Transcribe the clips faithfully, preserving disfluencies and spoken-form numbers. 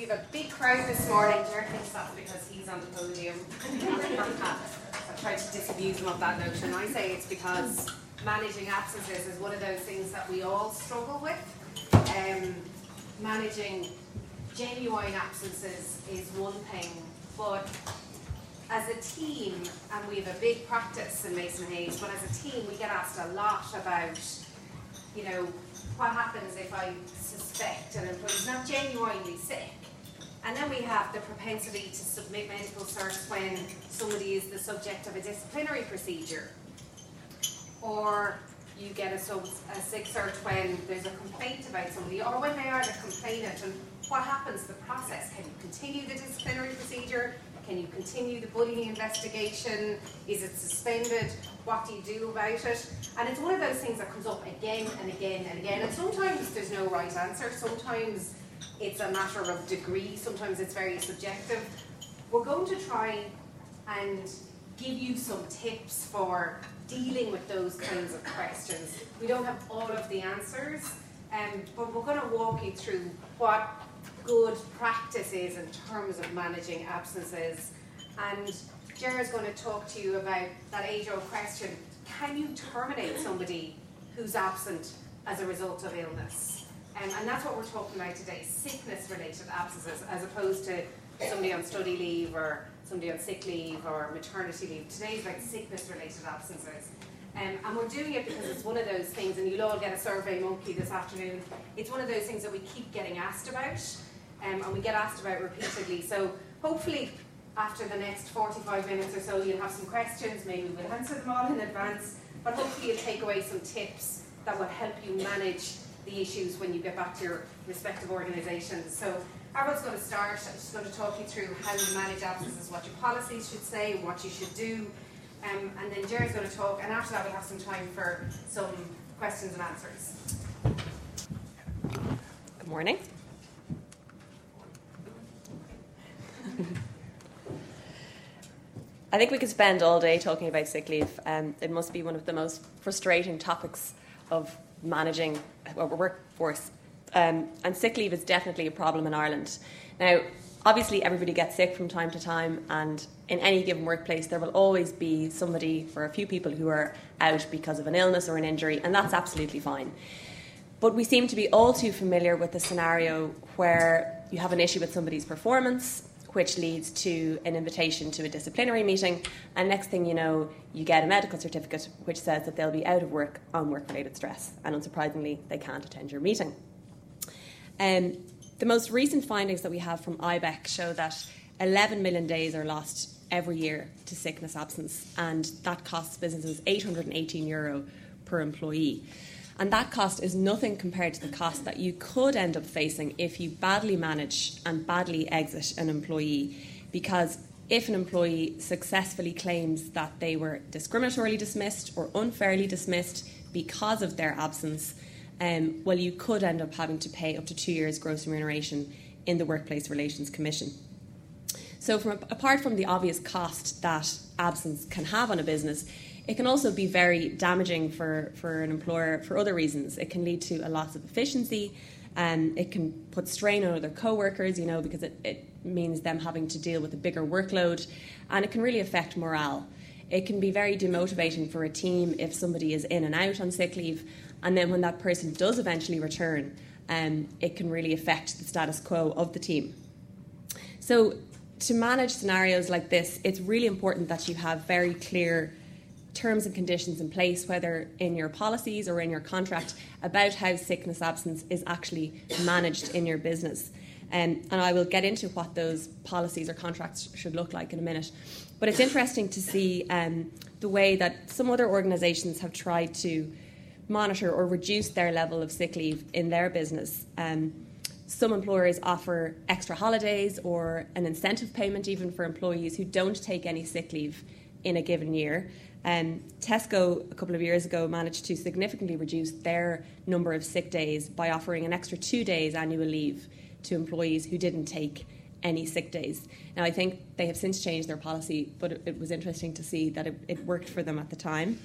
We have a big crowd this morning. Ger thinks that's because he's on the podium. I tried to disabuse him of that notion. I say it's because managing absences is one of those things that we all struggle with. Um, managing genuine absences is one thing, but as a team, and we have a big practice in Mason Hayes, but as a team we get asked a lot about, you know, what happens if I suspect an employee's not genuinely sick? And then we have the propensity to submit medical certs when somebody is the subject of a disciplinary procedure. Or you get a, sub, a sick cert when there's a complaint about somebody, or when they are the complainant, and what happens, the process? Can you continue the disciplinary procedure? Can you continue the bullying investigation? Is it suspended? What do you do about it? And it's one of those things that comes up again and again and again. And sometimes there's no right answer. Sometimes it's a matter of degree. Sometimes it's very subjective. We're going to try and give you some tips for dealing with those kinds of questions. We don't have all of the answers, um, but we're going to walk you through what good practices in terms of managing absences. And Ger is going to talk to you about that age-old question: can you terminate somebody who's absent as a result of illness? Um, and that's what we're talking about today, sickness-related absences, as opposed to somebody on study leave or somebody on sick leave or maternity leave. Today's about sickness-related absences. Um, and we're doing it because it's one of those things, and you'll all get a survey monkey this afternoon, it's one of those things that we keep getting asked about. Um, and we get asked about repeatedly, so hopefully after the next forty-five minutes or so you'll have some questions, maybe we'll answer them all in advance, but hopefully you'll take away some tips that will help you manage the issues when you get back to your respective organisations. So Harold's going to start. I'm just going to talk you through how you manage absences, what your policies should say, what you should do, um, and then Ger's going to talk, and after that we'll have some time for some questions and answers. Good morning. I think we could spend all day talking about sick leave. Um, it must be one of the most frustrating topics of managing our workforce. Um, and sick leave is definitely a problem in Ireland. Now, obviously everybody gets sick from time to time, and in any given workplace there will always be somebody, for a few people, who are out because of an illness or an injury, and that's absolutely fine. But we seem to be all too familiar with the scenario where you have an issue with somebody's performance, which leads to an invitation to a disciplinary meeting, and next thing you know, you get a medical certificate which says that they'll be out of work on work-related stress, and unsurprisingly, they can't attend your meeting. Um, the most recent findings that we have from I B E C show that eleven million days are lost every year to sickness absence, and that costs businesses eight hundred eighteen euro per employee. And that cost is nothing compared to the cost that you could end up facing if you badly manage and badly exit an employee. Because if an employee successfully claims that they were discriminatorily dismissed or unfairly dismissed because of their absence, um, well, you could end up having to pay up to two years' gross remuneration in the Workplace Relations Commission. So from, apart from the obvious cost that absence can have on a business, it can also be very damaging for, for an employer for other reasons. It can lead to a loss of efficiency, and it can put strain on other co-workers, you know, because it, it means them having to deal with a bigger workload, and it can really affect morale. It can be very demotivating for a team if somebody is in and out on sick leave, and then when that person does eventually return, um, it can really affect the status quo of the team. So to manage scenarios like this, it's really important that you have very clear terms and conditions in place, whether in your policies or in your contract, about how sickness absence is actually managed in your business. Um, and I will get into what those policies or contracts should look like in a minute. But it's interesting to see um, the way that some other organisations have tried to monitor or reduce their level of sick leave in their business. Um, some employers offer extra holidays or an incentive payment even for employees who don't take any sick leave in a given year. Um, Tesco, a couple of years ago, managed to significantly reduce their number of sick days by offering an extra two days annual leave to employees who didn't take any sick days. Now, I think they have since changed their policy, but it, it was interesting to see that it, it worked for them at the time.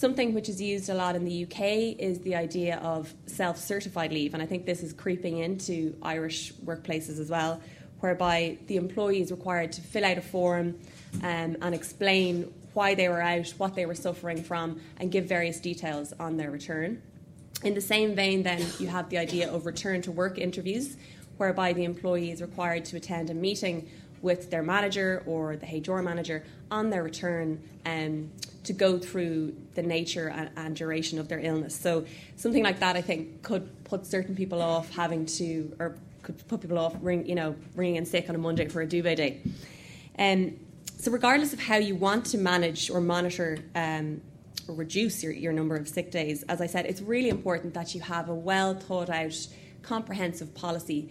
Something which is used a lot in the U K is the idea of self-certified leave, and I think this is creeping into Irish workplaces as well, whereby the employee is required to fill out a form um, and explain why they were out, what they were suffering from, and give various details on their return. In the same vein, then, you have the idea of return to work interviews, whereby the employee is required to attend a meeting with their manager or the H R manager on their return um, to go through the nature and, and duration of their illness. So something like that, I think, could put certain people off having to, or could put people off ring, you know, ringing in sick on a Monday for a duvet day. Um, so regardless of how you want to manage or monitor um, or reduce your, your number of sick days, as I said, it's really important that you have a well-thought-out, comprehensive policy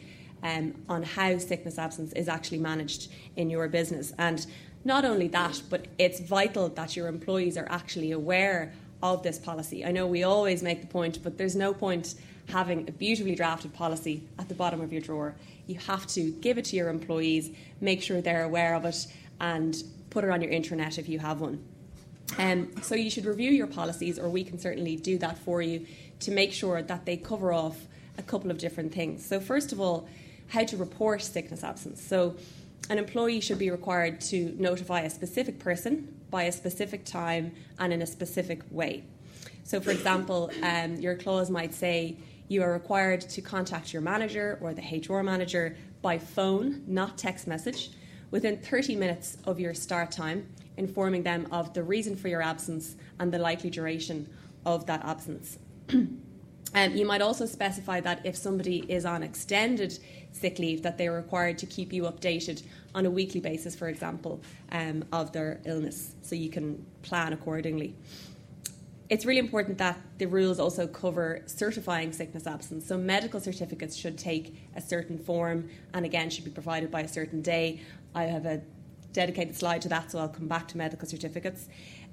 Um, on how sickness absence is actually managed in your business. And not only that, but it's vital that your employees are actually aware of this policy. I know we always make the point, but there's no point having a beautifully drafted policy at the bottom of your drawer. You have to give it to your employees, make sure they're aware of it, and put it on your intranet if you have one. Um, so you should review your policies, or we can certainly do that for you, to make sure that they cover off a couple of different things. So first of all, how to report sickness absence. So an employee should be required to notify a specific person by a specific time and in a specific way. So for example, um, your clause might say you are required to contact your manager or the H R manager by phone, not text message, within thirty minutes of your start time, informing them of the reason for your absence and the likely duration of that absence. Um, you might also specify that if somebody is on extended sick leave, that they're required to keep you updated on a weekly basis, for example, um, of their illness, so you can plan accordingly. It's really important that the rules also cover certifying sickness absence. So medical certificates should take a certain form and, again, should be provided by a certain day. I have a dedicated slide to that, so I'll come back to medical certificates.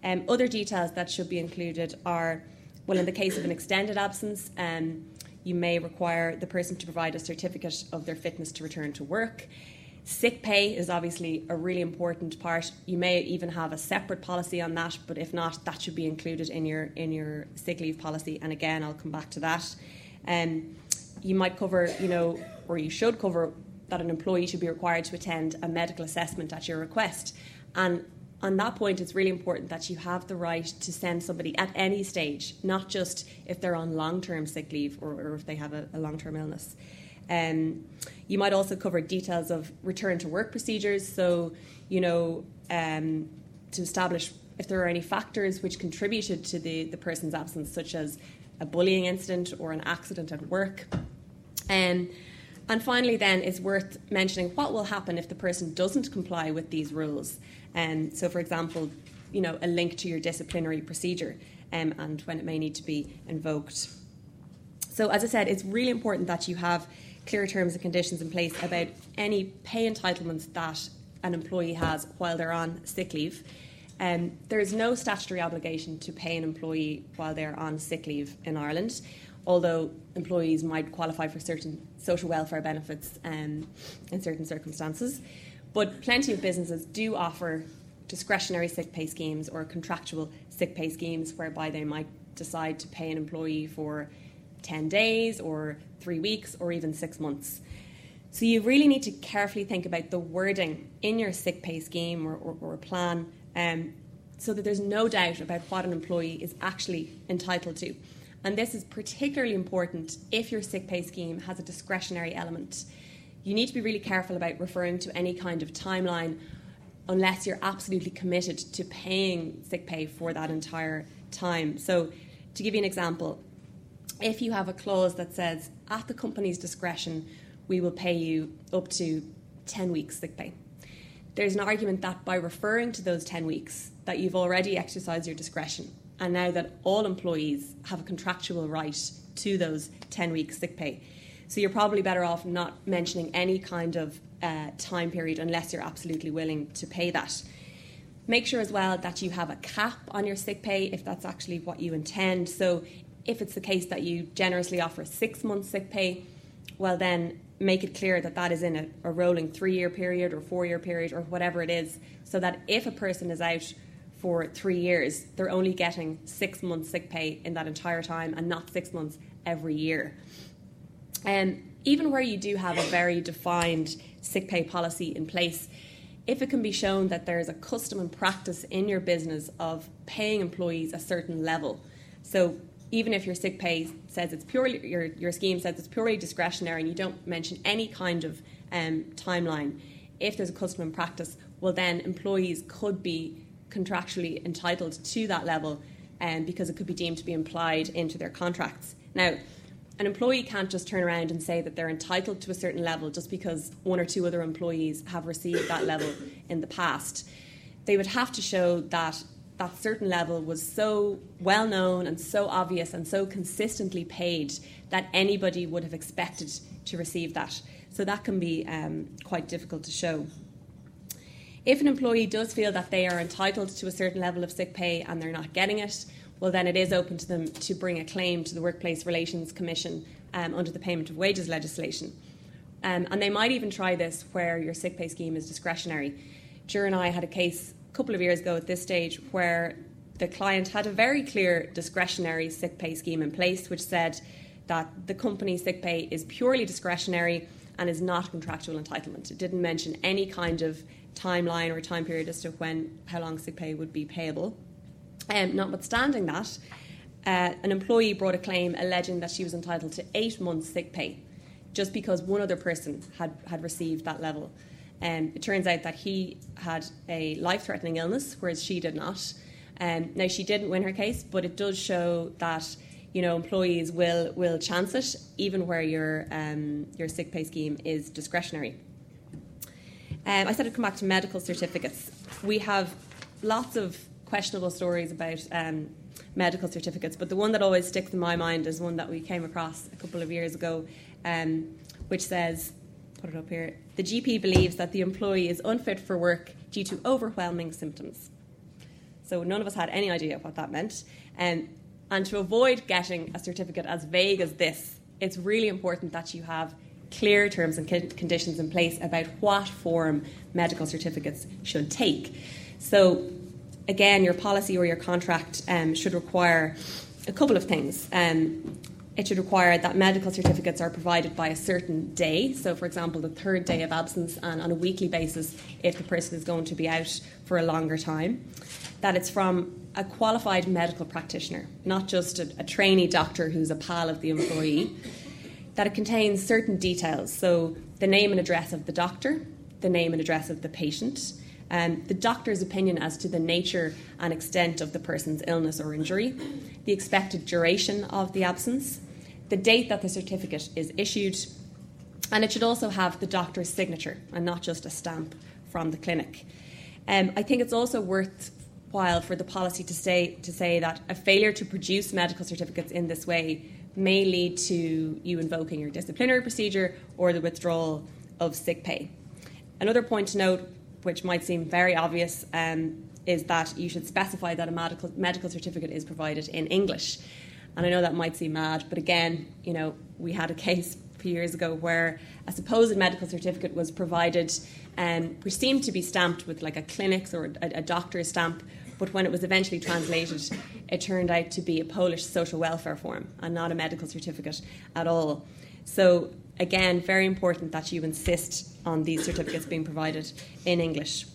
Um, other details that should be included are... Well, in the case of an extended absence, um, you may require the person to provide a certificate of their fitness to return to work. Sick pay is obviously a really important part. You may even have a separate policy on that, but if not, that should be included in your in your sick leave policy. And again, I'll come back to that. Um, you might cover, you know, or you should cover that an employee should be required to attend a medical assessment at your request. And on that point, it's really important that you have the right to send somebody at any stage, not just if they're on long-term sick leave or, or if they have a, a long-term illness. Um, you might also cover details of return to work procedures, so, you know, um, to establish if there are any factors which contributed to the, the person's absence, such as a bullying incident or an accident at work. Um, and finally, then, it's worth mentioning what will happen if the person doesn't comply with these rules. Um, so, for example, you know, a link to your disciplinary procedure um, and when it may need to be invoked. So, as I said, it's really important that you have clear terms and conditions in place about any pay entitlements that an employee has while they're on sick leave. Um, there is no statutory obligation to pay an employee while they're on sick leave in Ireland, although employees might qualify for certain social welfare benefits um, in certain circumstances. But plenty of businesses do offer discretionary sick pay schemes or contractual sick pay schemes, whereby they might decide to pay an employee for ten days or three weeks or even six months. So you really need to carefully think about the wording in your sick pay scheme or, or, or plan um, so that there's no doubt about what an employee is actually entitled to. And this is particularly important if your sick pay scheme has a discretionary element. You need to be really careful about referring to any kind of timeline unless you're absolutely committed to paying sick pay for that entire time. So to give you an example, if you have a clause that says, at the company's discretion, we will pay you up to ten weeks sick pay, there's an argument that by referring to those ten weeks, that you've already exercised your discretion, and now that all employees have a contractual right to those ten weeks sick pay. So you're probably better off not mentioning any kind of uh, time period unless you're absolutely willing to pay that. Make sure as well that you have a cap on your sick pay if that's actually what you intend. So if it's the case that you generously offer six months sick pay, well then make it clear that that is in a, a rolling three-year period or four-year period or whatever it is, so that if a person is out for three years, they're only getting six months sick pay in that entire time, and not six months every year. Um, even where you do have a very defined sick pay policy in place, if it can be shown that there is a custom and practice in your business of paying employees a certain level, so even if your sick pay says it's purely, your, your scheme says it's purely discretionary and you don't mention any kind of um, timeline, if there's a custom and practice, well then employees could be contractually entitled to that level, um, because it could be deemed to be implied into their contracts. Now, an employee can't just turn around and say that they're entitled to a certain level just because one or two other employees have received that level in the past. They would have to show that that certain level was so well known and so obvious and so consistently paid that anybody would have expected to receive that. So that can be um, quite difficult to show. If an employee does feel that they are entitled to a certain level of sick pay and they're not getting it, well then it is open to them to bring a claim to the Workplace Relations Commission um, under the Payment of Wages legislation. Um, and they might even try this where your sick pay scheme is discretionary. Ger and I had a case couple of years ago at this stage where the client had a very clear discretionary sick pay scheme in place which said that the company's sick pay is purely discretionary and is not contractual entitlement. It didn't mention any kind of timeline or time period as to when, how long sick pay would be payable. Um, notwithstanding that, uh, an employee brought a claim alleging that she was entitled to eight months sick pay just because one other person had, had received that level. Um, it turns out that he had a life-threatening illness, whereas she did not. Um, now, she didn't win her case, but it does show that, you know, employees will will chance it, even where your um, your sick pay scheme is discretionary. Um, I said I'd come back to medical certificates. We have lots of questionable stories about um, medical certificates, but the one that always sticks in my mind is one that we came across a couple of years ago, um, which says... Put it up here. The G P believes that the employee is unfit for work due to overwhelming symptoms. So none of us had any idea what that meant. Um, and to avoid getting a certificate as vague as this, it's really important that you have clear terms and conditions in place about what form medical certificates should take. So again, your policy or your contract um, should require a couple of things. Um, It should require that medical certificates are provided by a certain day. So, for example, the third day of absence, and on a weekly basis if the person is going to be out for a longer time. That it's from a qualified medical practitioner, not just a, a trainee doctor who's a pal of the employee. That it contains certain details. So the name and address of the doctor, the name and address of the patient, Um, the doctor's opinion as to the nature and extent of the person's illness or injury, the expected duration of the absence, the date that the certificate is issued, and it should also have the doctor's signature and not just a stamp from the clinic. Um, I think it's also worthwhile for the policy to say, to say that a failure to produce medical certificates in this way may lead to you invoking your disciplinary procedure or the withdrawal of sick pay. Another point to note, which might seem very obvious, um, is that you should specify that a medical, medical certificate is provided in English. And I know that might seem mad, but again, you know, we had a case a few years ago where a supposed medical certificate was provided, um, which seemed to be stamped with like a clinic's or a, a doctor's stamp, but when it was eventually translated, it turned out to be a Polish social welfare form and not a medical certificate at all. So again, very important that you insist on these certificates being provided in English.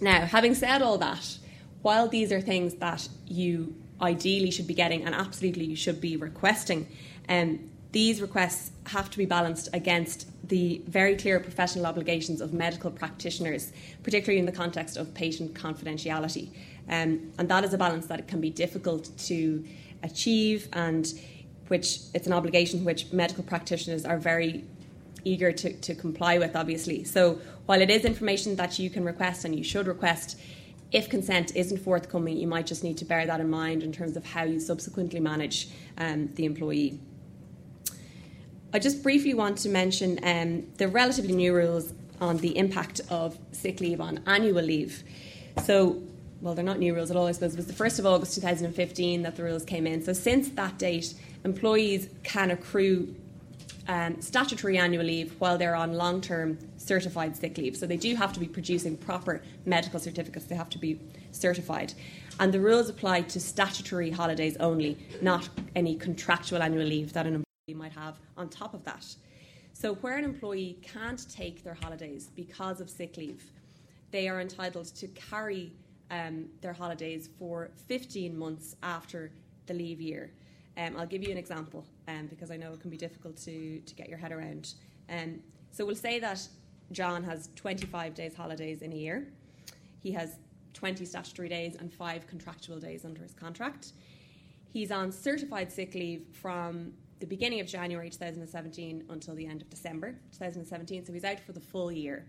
Now, having said all that, while these are things that you ideally should be getting and absolutely you should be requesting, um, these requests have to be balanced against the very clear professional obligations of medical practitioners, particularly in the context of patient confidentiality. Um, and that is a balance that it can be difficult to achieve, and which it's an obligation which medical practitioners are very eager to, to comply with, obviously. So while it is information that you can request and you should request, if consent isn't forthcoming, you might just need to bear that in mind in terms of how you subsequently manage um, the employee. I just briefly want to mention um, the relatively new rules on the impact of sick leave on annual leave. So, well, they're not new rules at all, I suppose. It was the first of August two thousand fifteen that the rules came in. So since that date, employees can accrue um, statutory annual leave while they're on long-term certified sick leave. So they do have to be producing proper medical certificates. They have to be certified. And the rules apply to statutory holidays only, not any contractual annual leave that an employee might have on top of that. So where an employee can't take their holidays because of sick leave, they are entitled to carry um, their holidays for fifteen months after the leave year. Um, I'll give you an example um, because I know it can be difficult to, to get your head around. Um, so we'll say that John has twenty-five days holidays in a year. He has twenty statutory days and five contractual days under his contract. He's on certified sick leave from the beginning of January twenty seventeen until the end of December twenty seventeen, so he's out for the full year.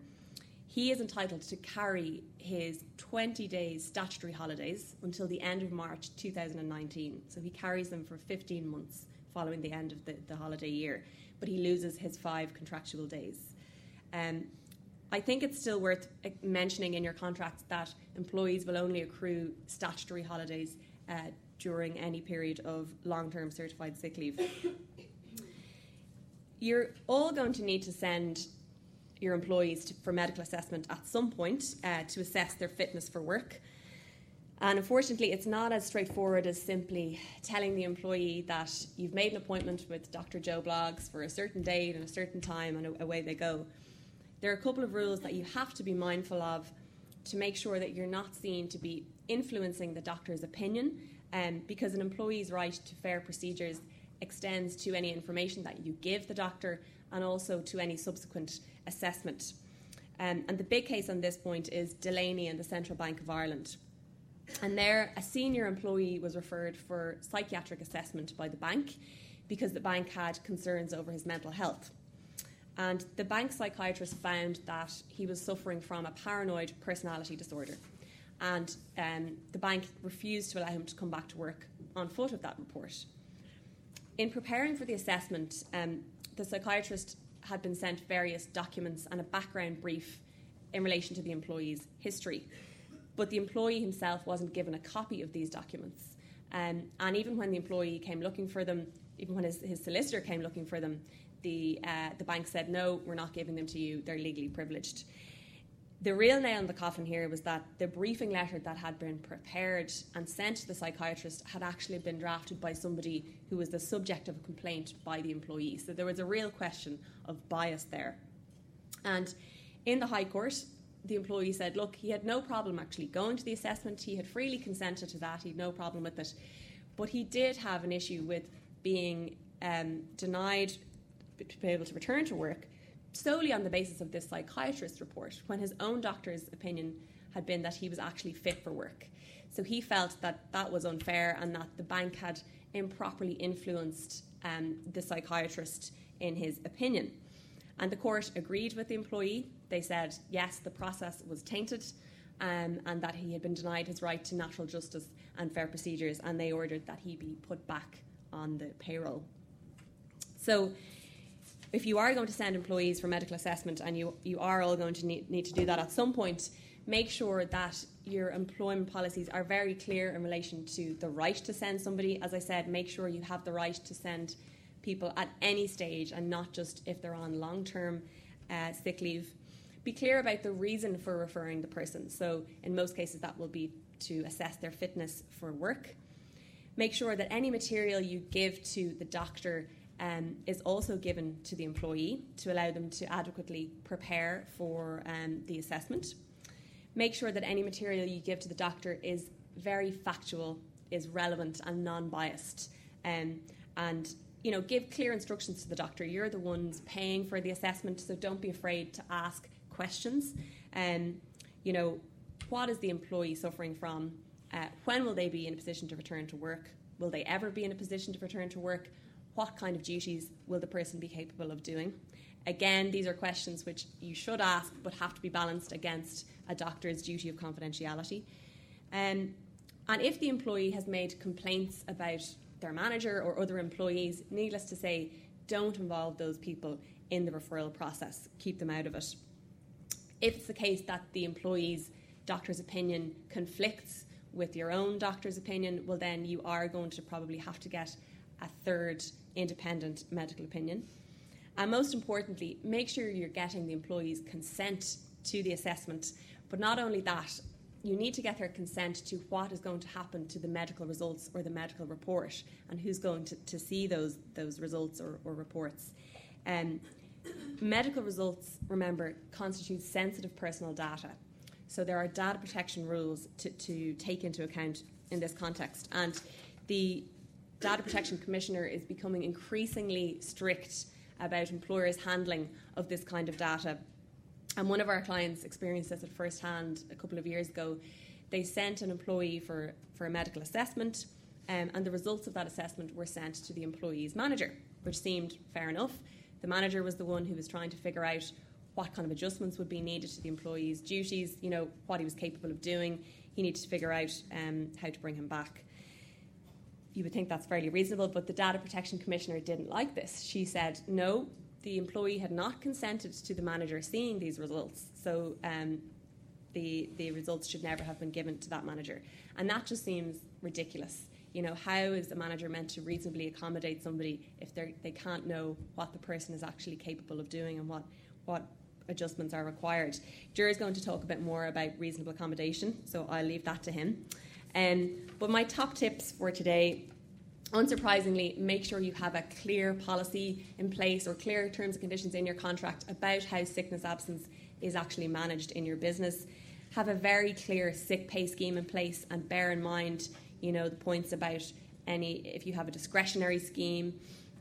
He is entitled to carry his twenty days statutory holidays until the end of March twenty nineteen. So he carries them for fifteen months following the end of the, the holiday year, but he loses his five contractual days. Um, I think it's still worth mentioning in your contracts that employees will only accrue statutory holidays uh, during any period of long-term certified sick leave. You're all going to need to send your employees to, for medical assessment at some point uh, to assess their fitness for work. And unfortunately, it's not as straightforward as simply telling the employee that you've made an appointment with Doctor Joe Bloggs for a certain date and a certain time, and away they go. There are a couple of rules that you have to be mindful of to make sure that you're not seen to be influencing the doctor's opinion, um, because an employee's right to fair procedures extends to any information that you give the doctor and also to any subsequent assessment. Um, and the big case on this point is Delaney and the Central Bank of Ireland. And there, a senior employee was referred for psychiatric assessment by the bank because the bank had concerns over his mental health. And the bank psychiatrist found that he was suffering from a paranoid personality disorder. And um, the bank refused to allow him to come back to work on foot of that report. In preparing for the assessment, um, the psychiatrist had been sent various documents and a background brief in relation to the employee's history. But the employee himself wasn't given a copy of these documents. Um, and even when the employee came looking for them, even when his, his solicitor came looking for them, the, uh, the bank said, no, we're not giving them to you, they're legally privileged. The real nail in the coffin here was that the briefing letter that had been prepared and sent to the psychiatrist had actually been drafted by somebody who was the subject of a complaint by the employee. So there was a real question of bias there. And in the High Court, the employee said, look, he had no problem actually going to the assessment. He had freely consented to that. He had no problem with it. But he did have an issue with being um, denied to be able to return to work solely on the basis of this psychiatrist report, when his own doctor's opinion had been that he was actually fit for work. So he felt that that was unfair and that the bank had improperly influenced um, the psychiatrist in his opinion. And the court agreed with the employee. They said, yes, the process was tainted um, and that he had been denied his right to natural justice and fair procedures, and they ordered that he be put back on the payroll. So if you are going to send employees for medical assessment, and you, you are all going to need, need to do that at some point, make sure that your employment policies are very clear in relation to the right to send somebody. As I said, make sure you have the right to send people at any stage and not just if they're on long-term uh, sick leave. Be clear about the reason for referring the person. So in most cases, that will be to assess their fitness for work. Make sure that any material you give to the doctor Um, is also given to the employee to allow them to adequately prepare for um, the assessment. Make sure that any material you give to the doctor is very factual, is relevant and non-biased. Um, and, you know, give clear instructions to the doctor. You're the ones paying for the assessment, so don't be afraid to ask questions. Um, you know, what is the employee suffering from? Uh, when will they be in a position to return to work? Will they ever be in a position to return to work? What kind of duties will the person be capable of doing? Again, these are questions which you should ask but have to be balanced against a doctor's duty of confidentiality. Um, and if the employee has made complaints about their manager or other employees, needless to say, don't involve those people in the referral process. Keep them out of it. If it's the case that the employee's doctor's opinion conflicts with your own doctor's opinion, well then you are going to probably have to get a third independent medical opinion. And most importantly, make sure you're getting the employee's consent to the assessment. But not only that, you need to get their consent to what is going to happen to the medical results or the medical report, and who's going to, to see those those results or, or reports. Um, medical results, remember, constitute sensitive personal data. So there are data protection rules to, to take into account in this context. And the Data Protection Commissioner is becoming increasingly strict about employers' handling of this kind of data. And one of our clients experienced this at first hand a couple of years ago. They sent an employee for, for a medical assessment, um, and the results of that assessment were sent to the employee's manager, which seemed fair enough. The manager was the one who was trying to figure out what kind of adjustments would be needed to the employee's duties, you know, what he was capable of doing. He needed to figure out um, how to bring him back. You would think that's fairly reasonable, but the Data Protection Commissioner didn't like this. She said, no, the employee had not consented to the manager seeing these results, so um, the the results should never have been given to that manager. And that just seems ridiculous. You know, how is a manager meant to reasonably accommodate somebody if they they can't know what the person is actually capable of doing and what what adjustments are required? Juror's going to talk a bit more about reasonable accommodation, so I'll leave that to him. Um, but my top tips for today, unsurprisingly, make sure you have a clear policy in place or clear terms and conditions in your contract about how sickness absence is actually managed in your business. Have a very clear sick pay scheme in place, and bear in mind, you know, the points about any if you have a discretionary scheme.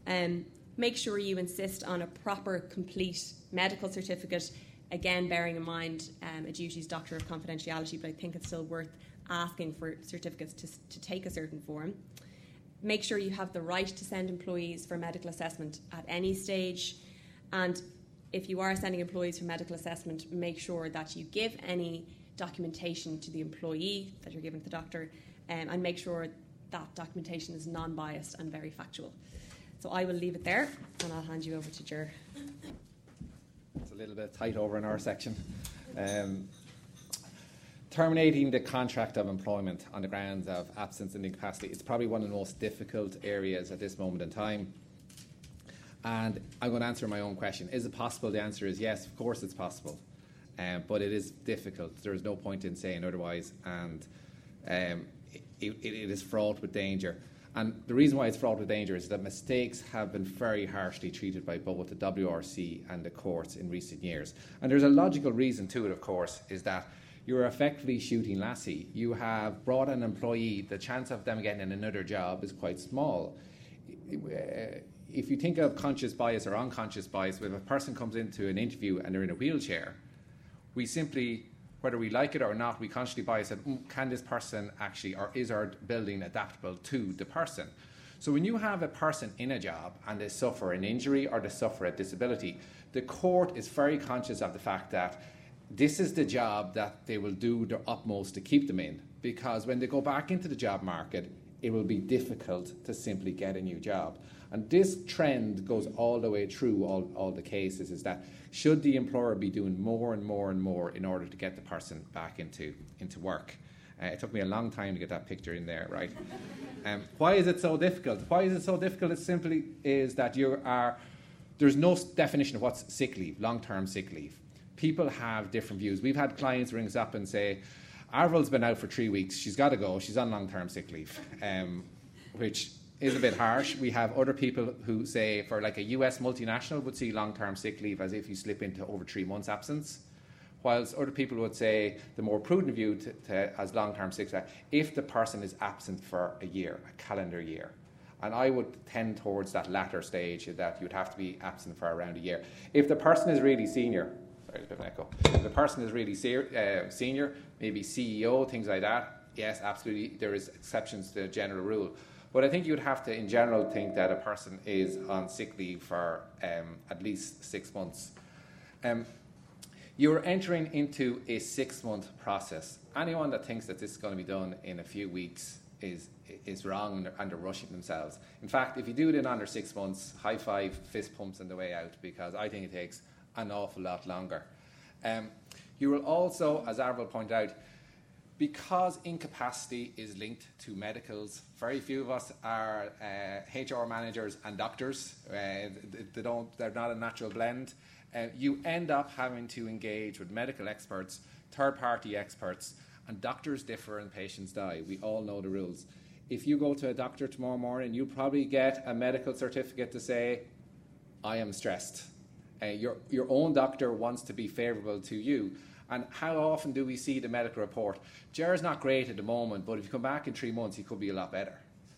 Um, make sure you insist on a proper, complete medical certificate. Again, bearing in mind um, a duties doctor of confidentiality, but I think it's still worth asking for certificates to, to take a certain form. Make sure you have the right to send employees for medical assessment at any stage. And if you are sending employees for medical assessment, make sure that you give any documentation to the employee that you're giving to the doctor, um, and make sure that documentation is non-biased and very factual. So I will leave it there, and I'll hand you over to Ger. It's a little bit tight over in our section. Um, Terminating the contract of employment on the grounds of absence and incapacity is probably one of the most difficult areas at this moment in time. And I'm going to answer my own question. Is it possible? The answer is yes, of course it's possible. Um, but it is difficult. There is no point in saying otherwise. And um, it, it, it is fraught with danger. And the reason why it's fraught with danger is that mistakes have been very harshly treated by both the W R C and the courts in recent years. And there's a logical reason to it, of course, is that you're effectively shooting lassie. You have brought an employee, the chance of them getting another job is quite small. If you think of conscious bias or unconscious bias, when a person comes into an interview and they're in a wheelchair, we simply, whether we like it or not, we consciously bias it. Mm, can this person actually, or is our building adaptable to the person? So when you have a person in a job and they suffer an injury or they suffer a disability, the court is very conscious of the fact that this is the job that they will do their utmost to keep them in, because when they go back into the job market, it will be difficult to simply get a new job. And this trend goes all the way through all, all the cases, is that should the employer be doing more and more and more in order to get the person back into, into work? Uh, it took me a long time to get that picture in there, right? Um, why is it so difficult? Why is it so difficult? It simply is that you are, there's no definition of what's sick leave, long-term sick leave. People have different views. We've had clients ring us up and say, Arvel's been out for three weeks. She's got to go. She's on long-term sick leave, um, which is a bit harsh. We have other people who say, for like a U S multinational would see long-term sick leave as if you slip into over three months absence, whilst other people would say the more prudent view to, to, as long-term sick leave, if the person is absent for a year, a calendar year. And I would tend towards that latter stage, that you'd have to be absent for around a year. If the person is really senior, a bit of an echo. If the person is really ser- uh, senior, maybe C E O, things like that, yes, absolutely, there is exceptions to the general rule. But I think you'd have to, in general, think that a person is on sick leave for um, at least six months. Um, you're entering into a six-month process. Anyone that thinks that this is going to be done in a few weeks is is wrong, and they're rushing themselves. In fact, if you do it in under six months, high five, fist pumps on the way out, because I think it takes an awful lot longer. Um, you will also, as Arvel pointed out, because incapacity is linked to medicals. Very few of us are uh, H R managers and doctors. Uh, they don't, they're not a natural blend. Uh, you end up having to engage with medical experts, third-party experts, and doctors differ and patients die. We all know the rules. If you go to a doctor tomorrow morning, you'll probably get a medical certificate to say, I am stressed. Uh, your, your own doctor wants to be favourable to you. And how often do we see the medical report? J R Is not great at the moment, but if you come back in three months, he could be a lot better.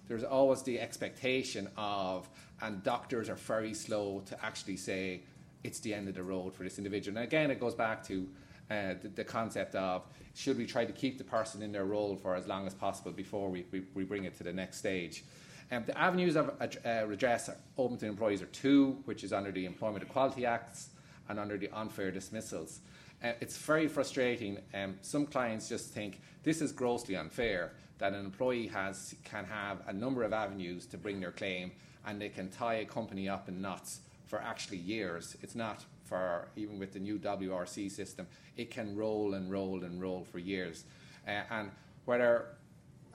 There's always the expectation of, and doctors are very slow to actually say, it's the end of the road for this individual. And again, it goes back to uh, the, the concept of, should we try to keep the person in their role for as long as possible before we, we, we bring it to the next stage? Um, the avenues of uh, redress open to employees are two, which is under the Employment Equality Acts and under the unfair dismissals. Uh, it's very frustrating. Um, some clients just think this is grossly unfair that an employee has can have a number of avenues to bring their claim, and they can tie a company up in knots for actually years. It's not for, even with the new W R C system, it can roll and roll and roll for years. Uh, and whether,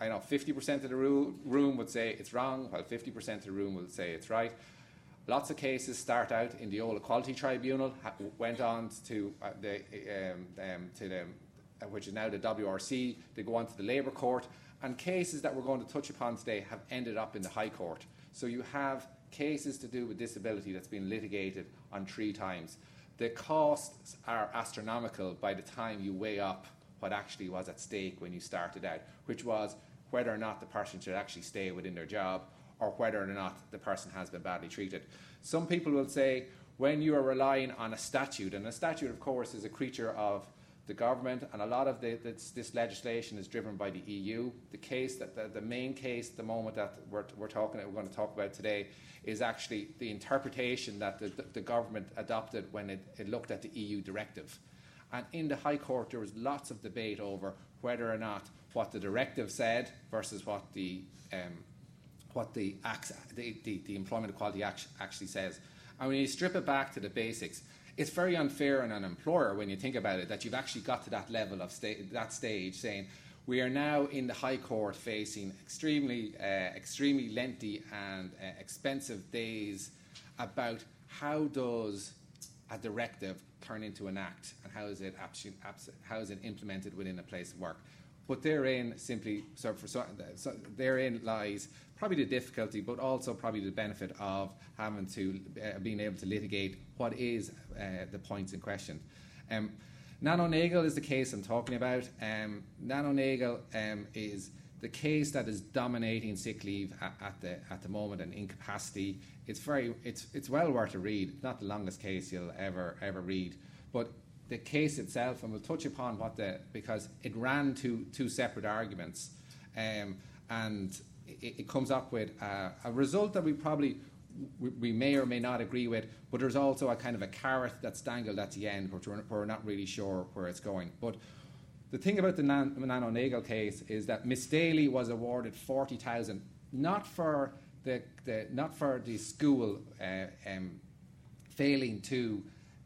I know fifty percent of the room would say it's wrong, while fifty percent of the room would say it's right. Lots of cases start out in the old Equality Tribunal, went on to uh, the, um, um, to the uh, which is now the W R C. They go on to the Labour Court, and cases that we're going to touch upon today have ended up in the High Court. So you have cases to do with disability that's been litigated on three times. The costs are astronomical by the time you weigh up what actually was at stake when you started out, which was whether or not the person should actually stay within their job, or whether or not the person has been badly treated. Some people will say, when you are relying on a statute, and a statute, of course, is a creature of the government, and a lot of the, this, this legislation is driven by the E U. The case that the, the main case, the moment that we're, we're talking, we're going to talk about today, is actually the interpretation that the, the government adopted when it, it looked at the E U directive. And in the High Court, there was lots of debate over whether or not what the directive said versus what the um, what the, acts, the, the, the Employment Equality Act actually says. And when you strip it back to the basics, it's very unfair on an employer when you think about it that you've actually got to that level of sta- that stage saying, we are now in the High Court facing extremely, uh, extremely lengthy and uh, expensive days about how does a directive turn into an act and how is it, abs- abs- how is it implemented within a place of work. But therein simply, so for so, so therein lies probably the difficulty, but also probably the benefit of having to uh, being able to litigate what is uh, the points in question. Um, Nano Nagle is the case I'm talking about. Um, Nano Nagle um, is the case that is dominating sick leave at, at the at the moment and incapacity. It's very it's it's well worth a read. Not the longest case you'll ever ever read, but the case itself, and we'll touch upon what the, because it ran two, two separate arguments, um, and it, it comes up with uh, a result that we probably, we, we may or may not agree with, but there's also a kind of a carrot that's dangled at the end, which we're, we're not really sure where it's going. But the thing about the Nan, Nano Nagle case is that Miss Daly was awarded forty thousand dollars, not for the, the, not for the school uh, um, failing to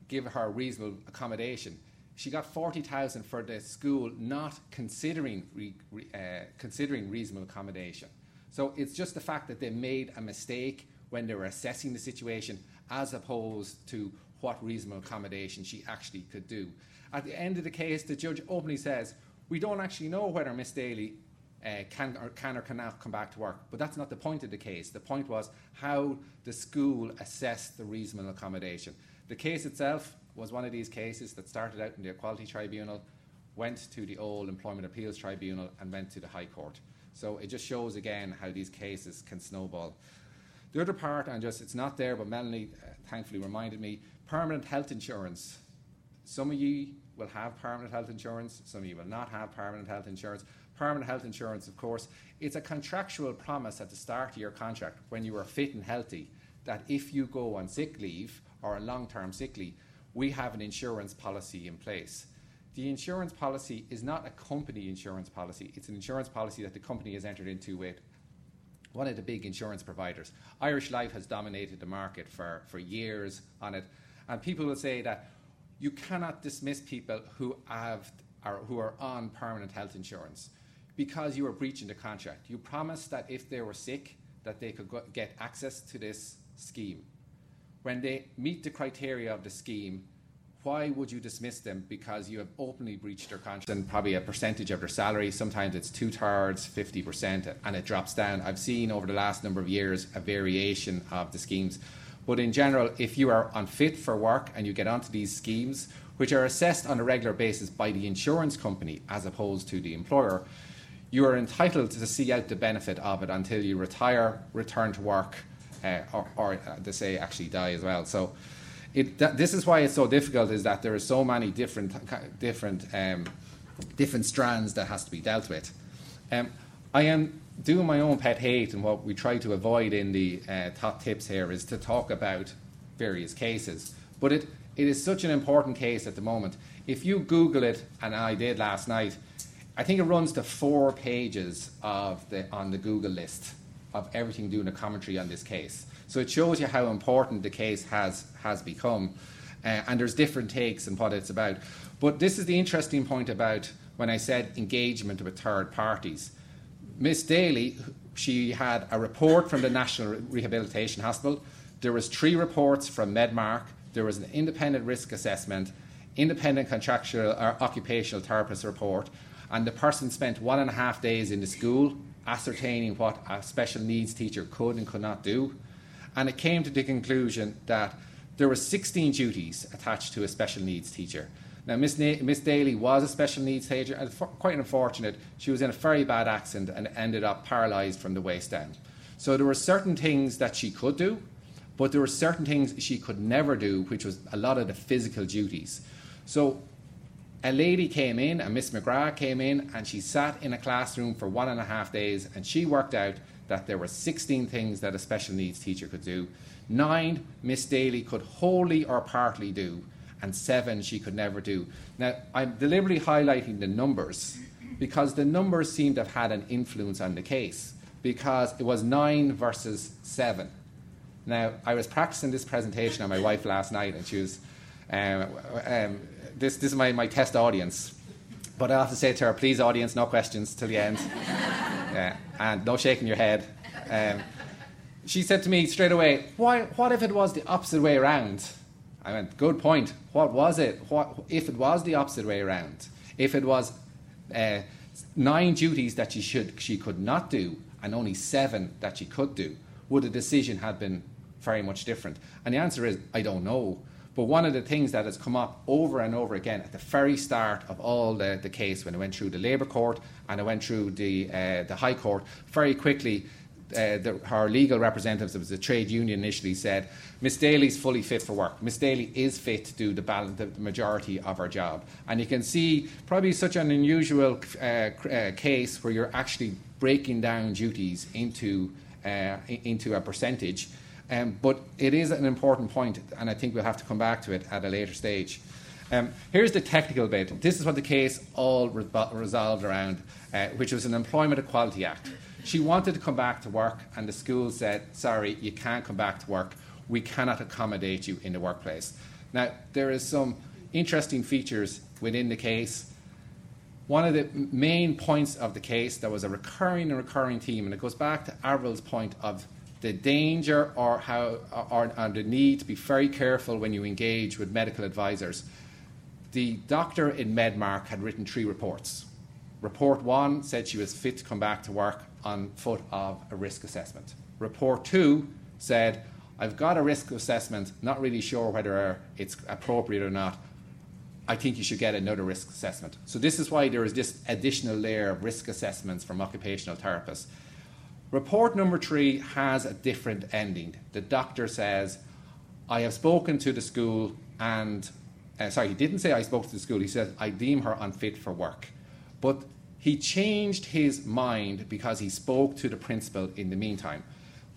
give her reasonable accommodation. She got forty thousand for the school not considering re, re, uh, considering reasonable accommodation. So it's just the fact that they made a mistake when they were assessing the situation, as opposed to what reasonable accommodation she actually could do. At the end of the case, the judge openly says, "We don't actually know whether Miss Daly uh, can or can or cannot come back to work." But that's not the point of the case. The point was how the school assessed the reasonable accommodation. The case itself was one of these cases that started out in the Equality Tribunal, went to the old Employment Appeals Tribunal, and went to the High Court. So it just shows again how these cases can snowball. The other part, and just it's not there, but Melanie uh, thankfully reminded me, permanent health insurance. Some of you will have permanent health insurance, some of you will not have permanent health insurance. Permanent health insurance, of course, it's a contractual promise at the start of your contract when you are fit and healthy that if you go on sick leave or a long-term sick leave, we have an insurance policy in place. The insurance policy is not a company insurance policy. It's an insurance policy that the company has entered into with one of the big insurance providers. Irish Life has dominated the market for, for years on it. And people will say that you cannot dismiss people who have are, who are on permanent health insurance, because you were breaching the contract. You promised that if they were sick, that they could go, get access to this scheme. When they meet the criteria of the scheme, why would you dismiss them? Because you have openly breached their contract, and probably a percentage of their salary. Sometimes it's two-thirds, fifty percent, and it drops down. I've seen over the last number of years a variation of the schemes. But in general, if you are unfit for work and you get onto these schemes, which are assessed on a regular basis by the insurance company as opposed to the employer, you are entitled to see out the benefit of it until you retire, return to work, uh, or, or they say actually die as well. So it, th- this is why it's so difficult, is that there are so many different different, um, different strands that has to be dealt with. Um, I am... doing my own pet hate, and what we try to avoid in the uh, top tips here is to talk about various cases. But it, it is such an important case at the moment. If you Google it, and I did last night, I think it runs to four pages of the on the Google list of everything doing a commentary on this case. So it shows you how important the case has, has become. Uh, and there's different takes and what it's about. But this is the interesting point about when I said engagement with third parties. Miss Daly, she had a report from the National Rehabilitation Hospital. There was three reports from Medmark. There was an independent risk assessment, independent contractual or occupational therapist report, and the person spent one and a half days in the school ascertaining what a special needs teacher could and could not do. And it came to the conclusion that there were sixteen duties attached to a special needs teacher. Now, Miss Na- Miss Daly was a special needs teacher, and for, quite unfortunate, she was in a very bad accident and ended up paralysed from the waist down. So there were certain things that she could do, but there were certain things she could never do, which was a lot of the physical duties. So a lady came in, and Miss McGrath came in, and she sat in a classroom for one and a half days, and she worked out that there were sixteen things that a special needs teacher could do. Nine, Miss Daly could wholly or partly do, and seven she could never do. Now, I'm deliberately highlighting the numbers because the numbers seem to have had an influence on the case, because it was nine versus seven. Now, I was practicing this presentation on my wife last night, and she was, um, um, this, this is my, my test audience, but I have to say to her, please, audience, no questions till the end, uh, and no shaking your head. Um, she said to me straight away, "Why? What if it was the opposite way around?" I went, good point. What was it? What if it was the opposite way around? If it was uh, nine duties that she should she could not do and only seven that she could do, would the decision have been very much different? And the answer is, I don't know. But one of the things that has come up over and over again at the very start of all the, the case, when it went through the Labour Court and it went through the uh, the High Court, very quickly, Uh, the, her legal representatives, it was the trade union initially, said, Miss Daly's fully fit for work. Miss Daly is fit to do the, balance, the majority of her job. And you can see probably such an unusual uh, uh, case where you're actually breaking down duties into, uh, into a percentage. Um, but it is an important point, and I think we'll have to come back to it at a later stage. Um, here's the technical bit. This is what the case all re- resolved around, uh, which was an Employment Equality Act. She wanted to come back to work, and the school said, sorry, you can't come back to work. We cannot accommodate you in the workplace. Now, there is some interesting features within the case. One of the main points of the case that was a recurring and recurring theme, and it goes back to Averill's point of the danger or, how, or, or the need to be very careful when you engage with medical advisors. The doctor in Medmark had written three reports. Report one said she was fit to come back to work on foot of a risk assessment. Report two said, I've got a risk assessment, not really sure whether it's appropriate or not. I think you should get another risk assessment. So this is why there is this additional layer of risk assessments from occupational therapists. Report number three has a different ending. The doctor says, I have spoken to the school and, uh, sorry, he didn't say I spoke to the school. He said, I deem her unfit for work. But he changed his mind because he spoke to the principal in the meantime.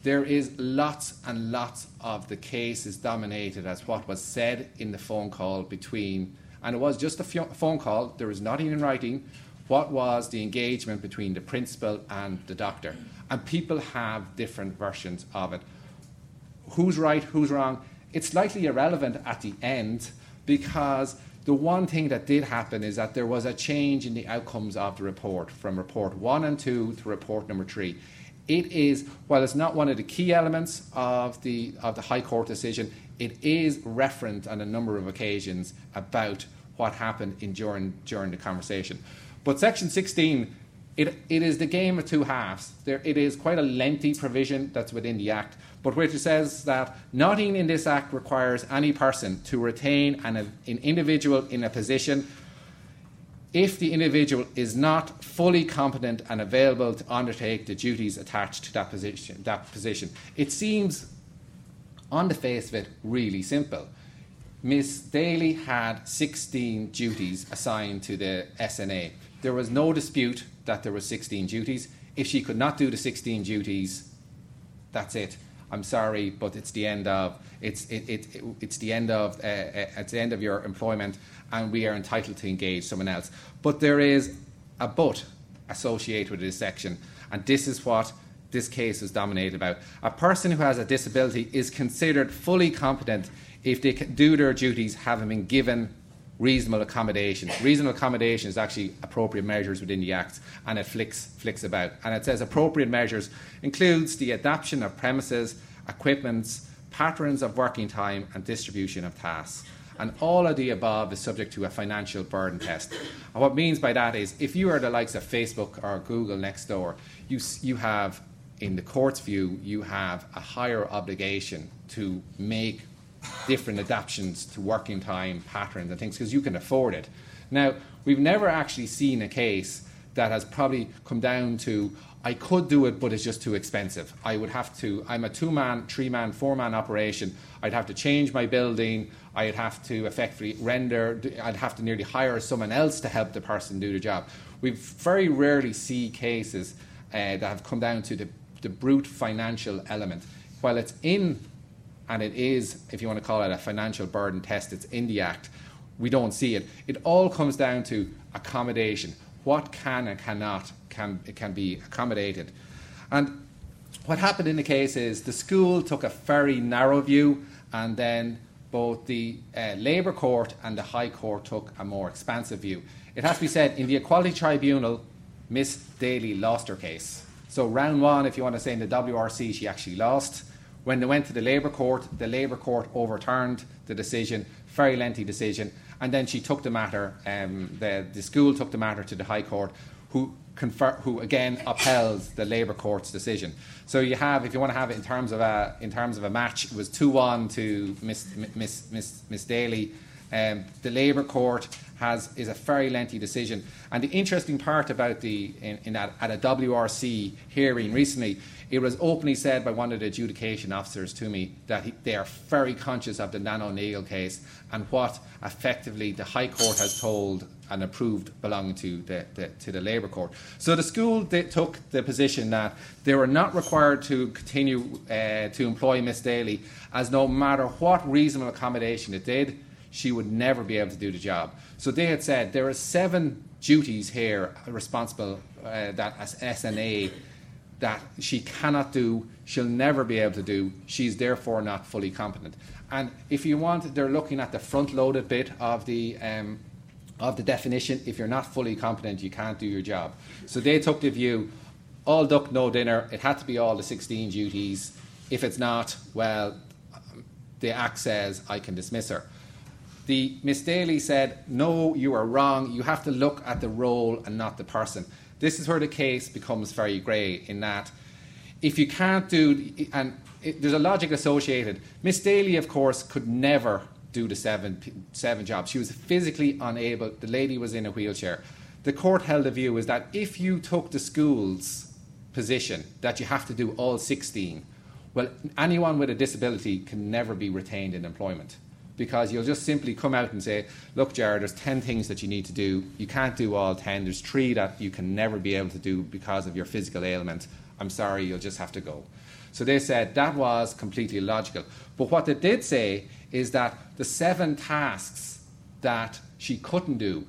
There is lots and lots of the cases dominated as what was said in the phone call between, and it was just a phone call, there was nothing in writing, what was the engagement between the principal and the doctor. And people have different versions of it. Who's right, who's wrong? It's slightly irrelevant at the end because The one thing that did happen is that there was a change in the outcomes of the report from report one and two to report number three. It is, while it's not one of the key elements of the of the High Court decision, it is referenced on a number of occasions about what happened in during during the conversation. But Section sixteen, it it is the game of two halves. There, it is quite a lengthy provision that's within the Act, but which says that nothing in this Act requires any person to retain an, an individual in a position if the individual is not fully competent and available to undertake the duties attached to that position, that position. It seems, on the face of it, really simple. Miss Daly had sixteen duties assigned to the S N A. There was no dispute that there were sixteen duties. If she could not do the sixteen duties, that's it. I'm sorry, but it's the end of it's it, it, it it's the end of uh, it's the end of your employment, and we are entitled to engage someone else. But there is a but associated with this section, and this is what this case was dominated about. A person who has a disability is considered fully competent if they can do their duties, having been given reasonable accommodation. Reasonable accommodation is actually appropriate measures within the Acts, and it flicks flicks about. And it says appropriate measures includes the adaptation of premises, equipments, patterns of working time, and distribution of tasks. And all of the above is subject to a financial burden test. And what it means by that is, if you are the likes of Facebook or Google next door, you you have, in the court's view, you have a higher obligation to make different adaptations to working time patterns and things because you can afford it. Now, we've never actually seen a case that has probably come down to, I could do it, but it's just too expensive. I would have to, I'm a two-man, three-man, four-man operation. I'd have to change my building. I'd have to effectively render, I'd have to nearly hire someone else to help the person do the job. We very rarely see cases uh, that have come down to the, the brute financial element. While it's in and it is, if you want to call it a financial burden test, it's in the Act. We don't see it. It all comes down to accommodation. What can and cannot can can be accommodated. And what happened in the case is the school took a very narrow view, and then both the uh, Labour Court and the High Court took a more expansive view. It has to be said, in the Equality Tribunal, Miss Daly lost her case. So round one, if you want to say in the W R C, she actually lost. When they went to the Labour Court, the Labour Court overturned the decision, very lengthy decision, and then she took the matter, um, the, the school took the matter to the High Court, who, confer- who again upheld the Labour Court's decision. So you have, if you want to have it in terms of a, in terms of a match, it was two one to Miss, Miss, Miss, Miss Daly. Um, the Labour Court has is a very lengthy decision. And the interesting part about the, in, in that, at a W R C hearing recently, it was openly said by one of the adjudication officers to me that he, they are very conscious of the Nano Nagle case and what effectively the High Court has told and approved belonging to the, the, to the Labour Court. So the school they took the position that they were not required to continue uh, to employ Miss Daly, as no matter what reasonable accommodation it did, she would never be able to do the job. So they had said there are seven duties here responsible uh, that as S N A that she cannot do, she'll never be able to do, she's therefore not fully competent. And if you want, they're looking at the front-loaded bit of the um, of the definition. If you're not fully competent, you can't do your job. So they took the view, all duck, no dinner, it had to be all the sixteen duties. If it's not, well, the Act says I can dismiss her. The Miss Daly said, no, you are wrong, you have to look at the role and not the person. This is where the case becomes very grey, in that if you can't do, and it, there's a logic associated. Miss Daly, of course, could never do the seven seven jobs. She was physically unable. The lady was in a wheelchair. The court held a view is that if you took the school's position that you have to do all sixteen, well, anyone with a disability can never be retained in employment, because you'll just simply come out and say, look, Jared, there's ten things that you need to do. You can't do all ten. There's three that you can never be able to do because of your physical ailment. I'm sorry, you'll just have to go. So they said that was completely illogical. But what they did say is that the seven tasks that she couldn't do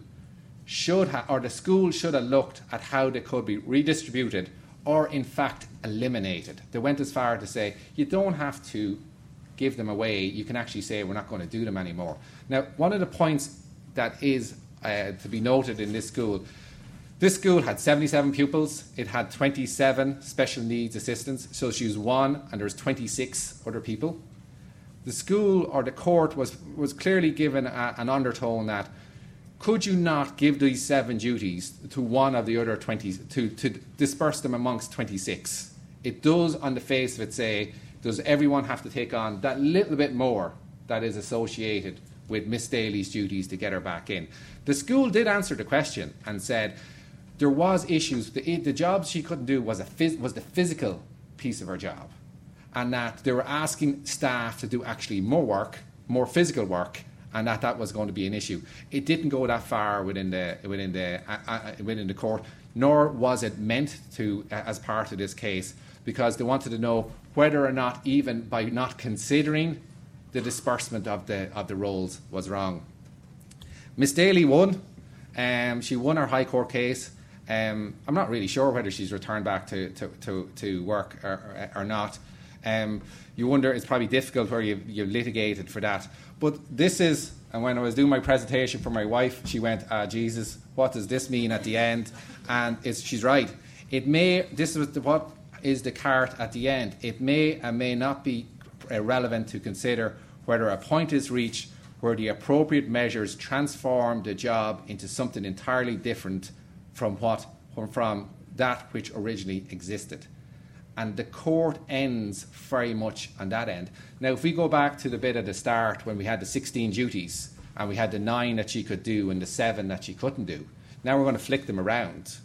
should have, or the school should have looked at how they could be redistributed or, in fact, eliminated. They went as far to say, you don't have to give them away, you can actually say we're not going to do them anymore. Now, one of the points that is uh, to be noted in this school. This school had seventy-seven pupils. It had twenty-seven special needs assistants, so she was one, and there was twenty-six other people. The school or the court was, was clearly given a, an undertone that could you not give these seven duties to one of the other twenty, to, to disperse them amongst twenty-six? It does, on the face of it, say, does everyone have to take on that little bit more that is associated with Miss Daly's duties to get her back in? The school did answer the question and said there was issues. The, the jobs she couldn't do was, a phys, was the physical piece of her job, and that they were asking staff to do actually more work, more physical work, and that that was going to be an issue. It didn't go that far within the within the uh, uh, within the court, nor was it meant to uh, as part of this case, because they wanted to know whether or not, even by not considering the disbursement of the of the roles, was wrong. Miss Daly won. Um, she won her High Court case. Um, I'm not really sure whether she's returned back to to, to, to work or, or not. Um, you wonder, it's probably difficult where you, you litigated for that. But this is, and when I was doing my presentation for my wife, she went, ah, Jesus, what does this mean at the end? And it's, she's right. It may, this is what is the carrot at the end. It may and may not be relevant to consider whether a point is reached where the appropriate measures transform the job into something entirely different from what, from that which originally existed. And the court ends very much on that end. Now, if we go back to the bit at the start when we had the sixteen duties and we had the nine that she could do and the seven that she couldn't do, now we're going to flick them around.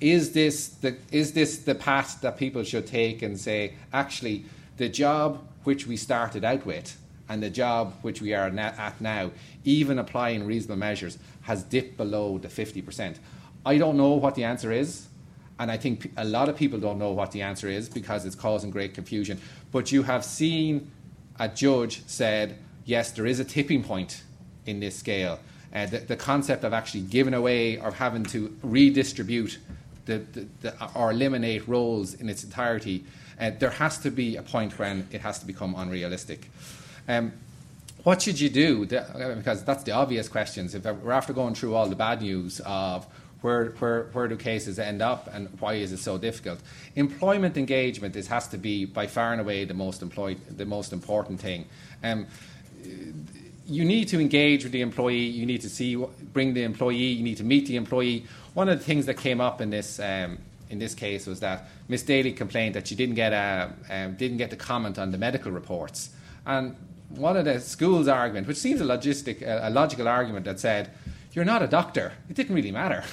Is this the, is this the path that people should take and say, actually, the job which we started out with and the job which we are at now, even applying reasonable measures, has dipped below the fifty percent? I don't know what the answer is. And I think a lot of people don't know what the answer is because it's causing great confusion. But you have seen a judge said, yes, there is a tipping point in this scale. Uh, the, the concept of actually giving away or having to redistribute the, the, the, or eliminate roles in its entirety, uh, there has to be a point when it has to become unrealistic. Um, what should you do? The, because that's the obvious questions. If we're after going through all the bad news of Where, where, where do cases end up and why is it so difficult? Employment engagement is, has to be by far and away the most, employed, the most important thing. Um, you need to engage with the employee. You need to see, bring the employee. You need to meet the employee. One of the things that came up in this um, in this case was that Miss Daly complained that she didn't get a um, didn't get the comment on the medical reports. And one of the school's argument, which seems a logistic a logical argument, that said, "You're not a doctor. It didn't really matter."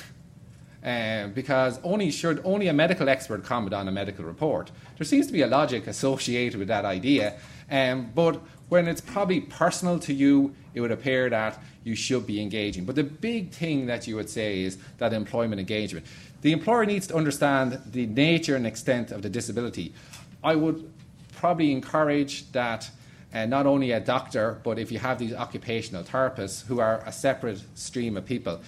Uh, because only should only a medical expert comment on a medical report. There seems to be a logic associated with that idea, um, but when it's probably personal to you, it would appear that you should be engaging. But the big thing that you would say is that employment engagement. The employer needs to understand the nature and extent of the disability. I would probably encourage that uh, not only a doctor, but if you have these occupational therapists who are a separate stream of people,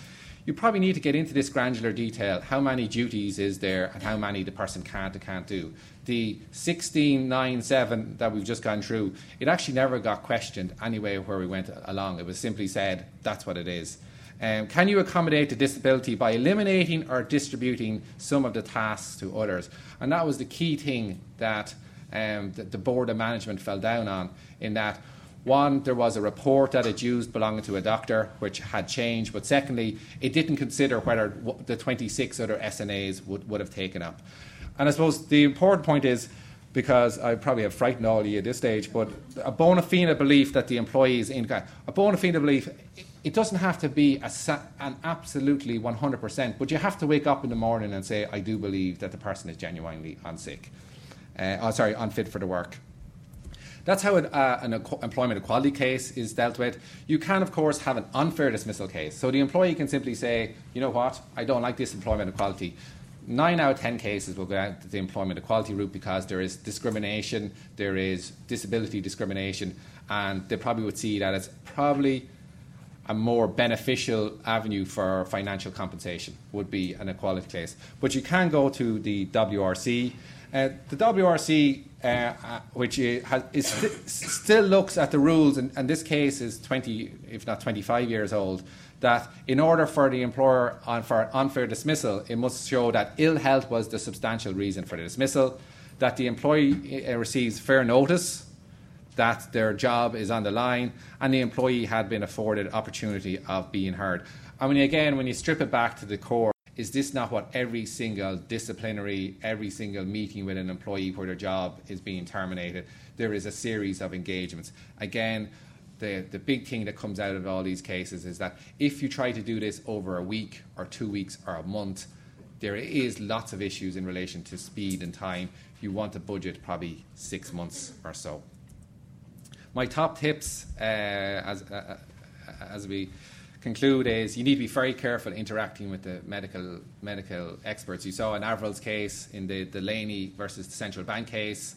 you probably need to get into this granular detail. How many duties is there and how many the person can't or can't do? The sixteen nine seven that we've just gone through, it actually never got questioned anyway where we went along. It was simply said, that's what it is. Um, can you accommodate the disability by eliminating or distributing some of the tasks to others? And that was the key thing that, um, that the Board of Management fell down on, in that one, there was a report that it used belonging to a doctor, which had changed. But secondly, it didn't consider whether the twenty-six other S N As would, would have taken up. And I suppose the important point is, because I probably have frightened all of you at this stage, but a bona fide belief that the employees... In, a bona fide belief, it doesn't have to be a, an absolutely one hundred percent, but you have to wake up in the morning and say, I do believe that the person is genuinely unsick. Uh, oh, sorry, unfit for the work. That's how it, uh, an employment equality case is dealt with. You can, of course, have an unfair dismissal case. So the employee can simply say, you know what, I don't like this employment equality. Nine out of ten cases will go out the employment equality route because there is discrimination, there is disability discrimination, and they probably would see that it's probably a more beneficial avenue for financial compensation would be an equality case. But you can go to the W R C. Uh, the W R C uh, which is, has, is st- still looks at the rules, and, and this case is twenty, if not twenty-five years old, that in order for the employer on, for unfair dismissal, it must show that ill health was the substantial reason for the dismissal, that the employee uh, receives fair notice that their job is on the line, and the employee had been afforded opportunity of being heard. I mean, again, when you strip it back to the core, is this not what every single disciplinary, every single meeting with an employee where their job is being terminated, there is a series of engagements. Again, the, the big thing that comes out of all these cases is that if you try to do this over a week or two weeks or a month, there is lots of issues in relation to speed and time. You want to budget probably six months or so. My top tips uh, as uh, as we conclude is you need to be very careful interacting with the medical medical experts. You saw in Averill's case, in the Delaney versus the Central Bank case,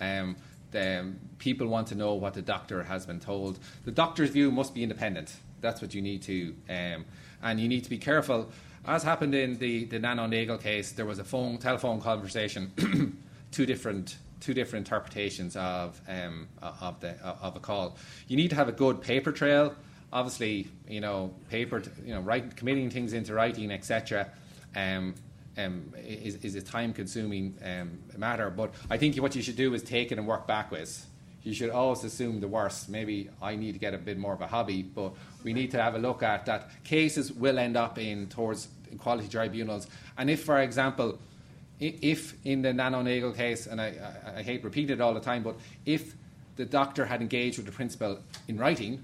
um, the, um, people want to know what the doctor has been told. The doctor's view must be independent. That's what you need to, um, and you need to be careful. As happened in the, the Nano Nagle case, there was a phone telephone conversation, two different. Two different interpretations of um, of the of a call. You need to have a good paper trail. Obviously, you know, paper, you know, write, committing things into writing, et cetera. Um, um, is is a time-consuming um, matter. But I think what you should do is take it and work backwards. You should always assume the worst. Maybe I need to get a bit more of a hobby, but we need to have a look at that. Cases will end up in towards equality tribunals, and if, for example, if in the Nano Nagle case, and I, I, I hate repeating it all the time, but if the doctor had engaged with the principal in writing,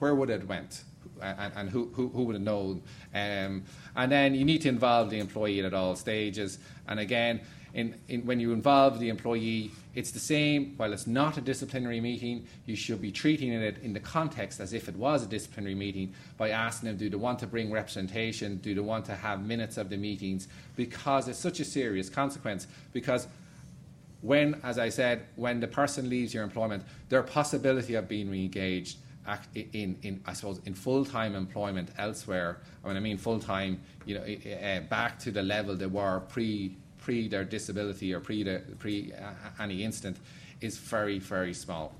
where would it have went? And, and who, who, who would have known? Um, and then you need to involve the employee at all stages. And again, in, in, when you involve the employee, it's the same. While it's not a disciplinary meeting, you should be treating it in the context as if it was a disciplinary meeting by asking them, do they want to bring representation? Do they want to have minutes of the meetings? Because it's such a serious consequence. Because when, as I said, when the person leaves your employment, their possibility of being re-engaged in, in I suppose, in full-time employment elsewhere, I mean, I mean full-time, you know, uh, back to the level they were pre- pre their disability or pre the, pre uh, any incident is very, very small.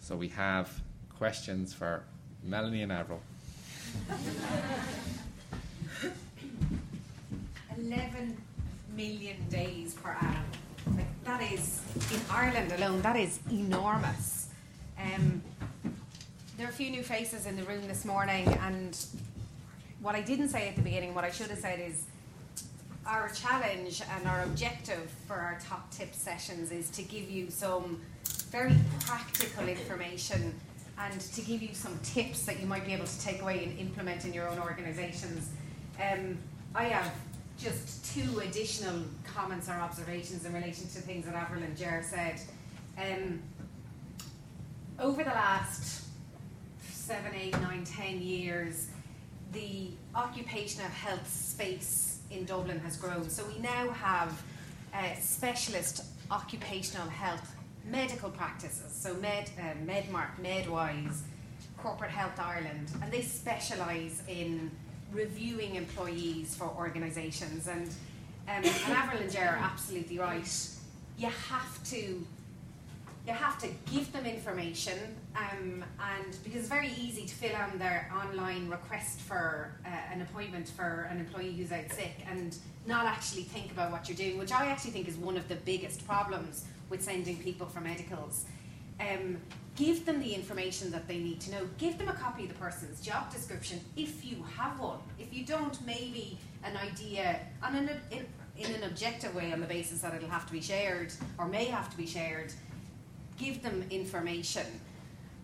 So we have questions for Melanie and Avril. eleven million days per annum. Like, that is, in Ireland alone, that is enormous. Um, there are a few new faces in the room this morning, and what I didn't say at the beginning, what I should have said is, our challenge and our objective for our top tip sessions is to give you some very practical information and to give you some tips that you might be able to take away and implement in your own organisations. Um, I have just two additional comments or observations in relation to things that Avril and Ger said. Um, over the last seven, eight, nine, ten years, the occupational health space in Dublin has grown. So we now have uh, specialist occupational health medical practices, so Med, uh, Medmark, Medwise, Corporate Health Ireland, and they specialise in reviewing employees for organisations. And, um, and Avril and Ger are absolutely right. You have to you have to give them information, um, and because it's very easy to fill on their online request for uh, an appointment for an employee who's out sick and not actually think about what you're doing, which I actually think is one of the biggest problems with sending people for medicals. Um, give them the information that they need to know. Give them a copy of the person's job description if you have one. If you don't, maybe an idea on an, in, in an objective way on the basis that it'll have to be shared or may have to be shared. Give them information.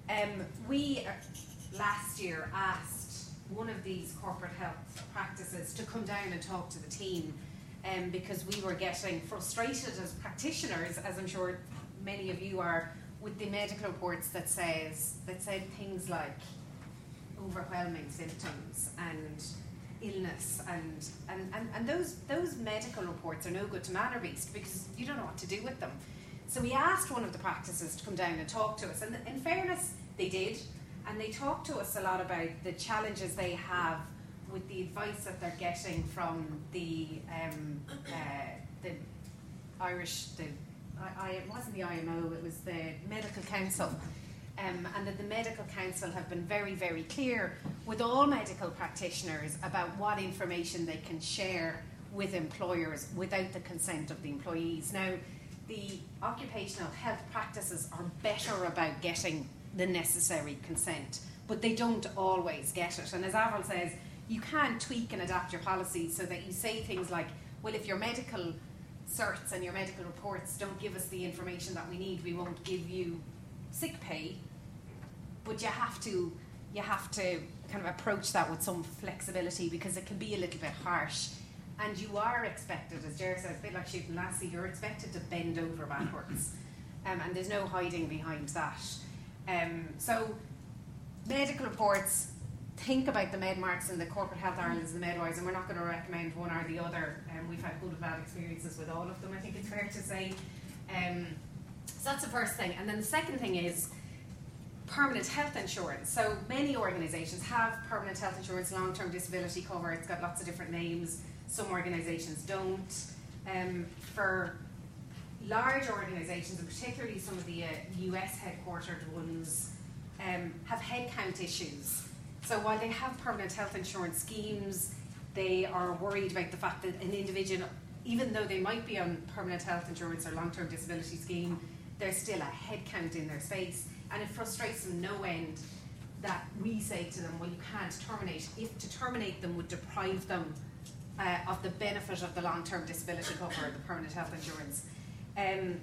Um, we uh, last year asked one of these corporate health practices to come down and talk to the team um, because we were getting frustrated as practitioners, as I'm sure many of you are, with the medical reports that says that said things like overwhelming symptoms and illness and, and, and, and those those medical reports are no good to manor beast because you don't know what to do with them. So we asked one of the practices to come down and talk to us, and in fairness, they did, and they talked to us a lot about the challenges they have with the advice that they're getting from the um, uh, the Irish, the I, I, it wasn't the I M O, it was the Medical Council. Um, and that the Medical Council have been very, very clear with all medical practitioners about what information they can share with employers without the consent of the employees. Now, the occupational health practices are better about getting the necessary consent, but they don't always get it. And as Avril says, you can tweak and adapt your policies so that you say things like, well, if your medical certs and your medical reports don't give us the information that we need, we won't give you sick pay. But you have to you have to kind of approach that with some flexibility, because it can be a little bit harsh, and you are expected, as Ger says, a bit like shooting lassie, you're expected to bend over backwards, um, and there's no hiding behind that. Um, so medical reports, think about the Medmarks and the Corporate Health Ireland and the Medwise, and we're not going to recommend one or the other. Um, we've had good and bad experiences with all of them, I think it's fair to say. Um, So that's the first thing. And then the second thing is permanent health insurance. So many organisations have permanent health insurance, long-term disability cover. It's got lots of different names. Some organisations don't. Um, for large organisations, and particularly some of the uh, U S headquartered ones, um, have headcount issues. So while they have permanent health insurance schemes, they are worried about the fact that an individual, even though they might be on permanent health insurance or long-term disability scheme, there's still a headcount in their space, and it frustrates them no end that we say to them, well, you can't terminate. If to terminate them would deprive them uh, of the benefit of the long-term disability cover or the permanent health insurance. Um,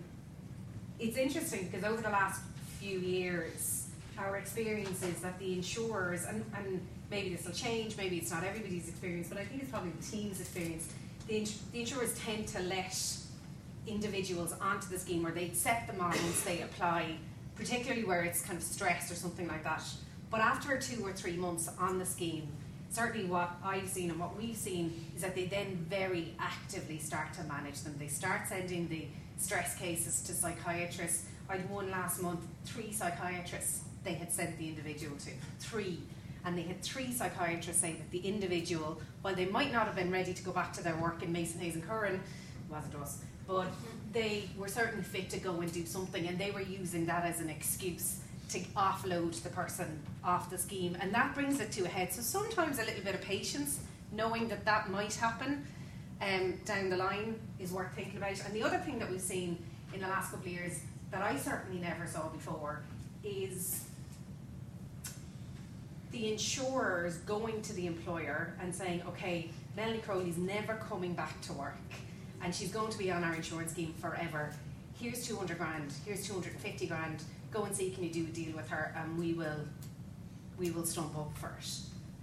it's interesting because over the last few years, our experience is that the insurers, and, and maybe this will change, maybe it's not everybody's experience, but I think it's probably the team's experience, the, ins- the insurers tend to let individuals onto the scheme, or they set them on once they apply, particularly where it's kind of stressed or something like that. But after two or three months on the scheme, certainly what I've seen and what we've seen is that they then very actively start to manage them. They start sending the stress cases to psychiatrists. I had one last month, three psychiatrists they had sent the individual to, three. And they had three psychiatrists say that the individual, while they might not have been ready to go back to their work in Mason Hayes and Curran, wasn't us, but they were certainly fit to go and do something, and they were using that as an excuse to offload the person off the scheme. And that brings it to a head. So sometimes a little bit of patience, knowing that that might happen um, down the line, is worth thinking about. And the other thing that we've seen in the last couple of years that I certainly never saw before is the insurers going to the employer and saying, okay, Melanie Crowley's never coming back to work, and she's going to be on our insurance scheme forever. Here's two hundred grand, here's two hundred fifty grand, go and see, can you do a deal with her, and we will we will stump up for it.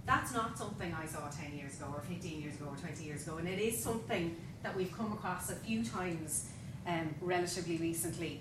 That's not something I saw ten years ago or fifteen years ago or twenty years ago, and it is something that we've come across a few times um, relatively recently.